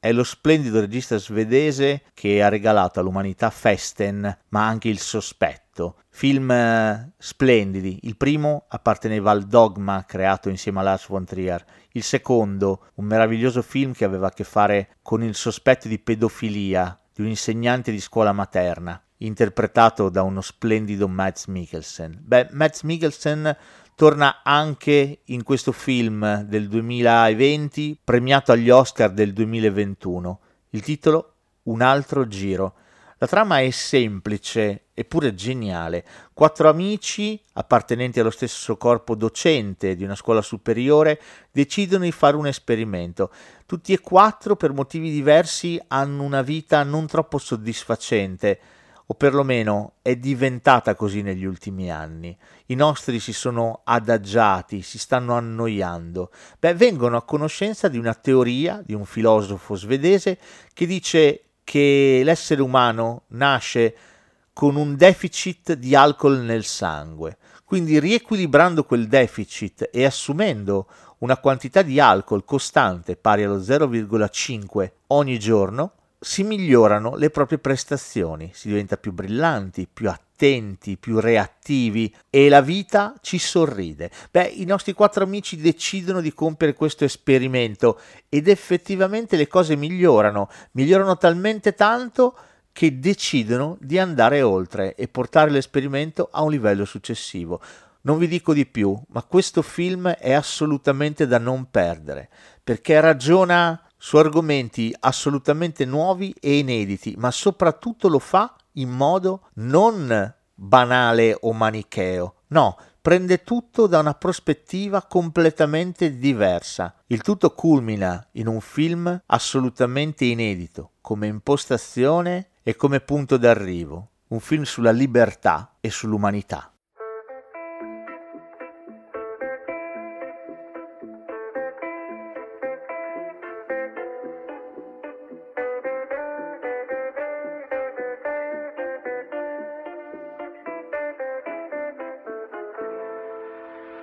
è lo splendido regista svedese che ha regalato all'umanità Festen, ma anche Il sospetto. Film splendidi. Il primo apparteneva al Dogma, creato insieme a Lars von Trier. Il secondo, un meraviglioso film che aveva a che fare con il sospetto di pedofilia di un insegnante di scuola materna, interpretato da uno splendido Mads Mikkelsen. Beh, Mads Mikkelsen torna anche in questo film del 2020, premiato agli Oscar del 2021. Il titolo Un altro giro. La trama è semplice eppure geniale. 4 amici, appartenenti allo stesso corpo docente di una scuola superiore, decidono di fare un esperimento. Tutti e 4, per motivi diversi, hanno una vita non troppo soddisfacente, o perlomeno è diventata così negli ultimi anni. I nostri si sono adagiati, si stanno annoiando. Beh, vengono a conoscenza di una teoria di un filosofo svedese che dice che l'essere umano nasce con un deficit di alcol nel sangue. Quindi, riequilibrando quel deficit e assumendo una quantità di alcol costante pari allo 0,5 ogni giorno, si migliorano le proprie prestazioni, si diventa più brillanti, più attenti, più reattivi, e la vita ci sorride. Beh, i nostri 4 amici decidono di compiere questo esperimento ed effettivamente le cose migliorano talmente tanto che decidono di andare oltre e portare l'esperimento a un livello successivo. Non vi dico di più, ma questo film è assolutamente da non perdere, perché ragiona su argomenti assolutamente nuovi e inediti, ma soprattutto lo fa in modo non banale o manicheo. No, prende tutto da una prospettiva completamente diversa. Il tutto culmina in un film assolutamente inedito, come impostazione e come punto d'arrivo. Un film sulla libertà e sull'umanità.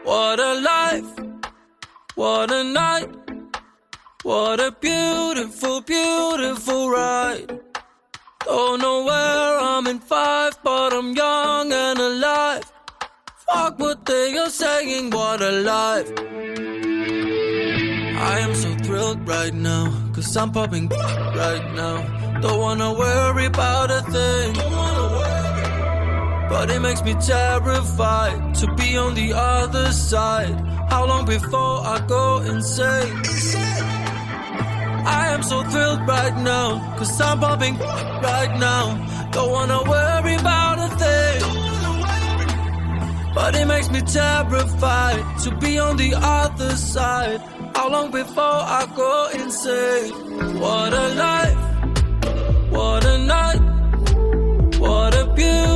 What a life, what a night, what a beautiful, beautiful ride. Don't know where I'm in 5, but I'm young and alive. Fuck what they are saying, what a life. I am so thrilled right now, 'cause I'm popping right now. Don't wanna worry about a thing. Don't wanna worry. But it makes me terrified to be on the other side. How long before I go insane? I am so thrilled right now, 'cause I'm popping right now. Don't wanna worry about a thing. But it makes me terrified to be on the other side. How long before I go insane? What a life, what a night, what a beauty.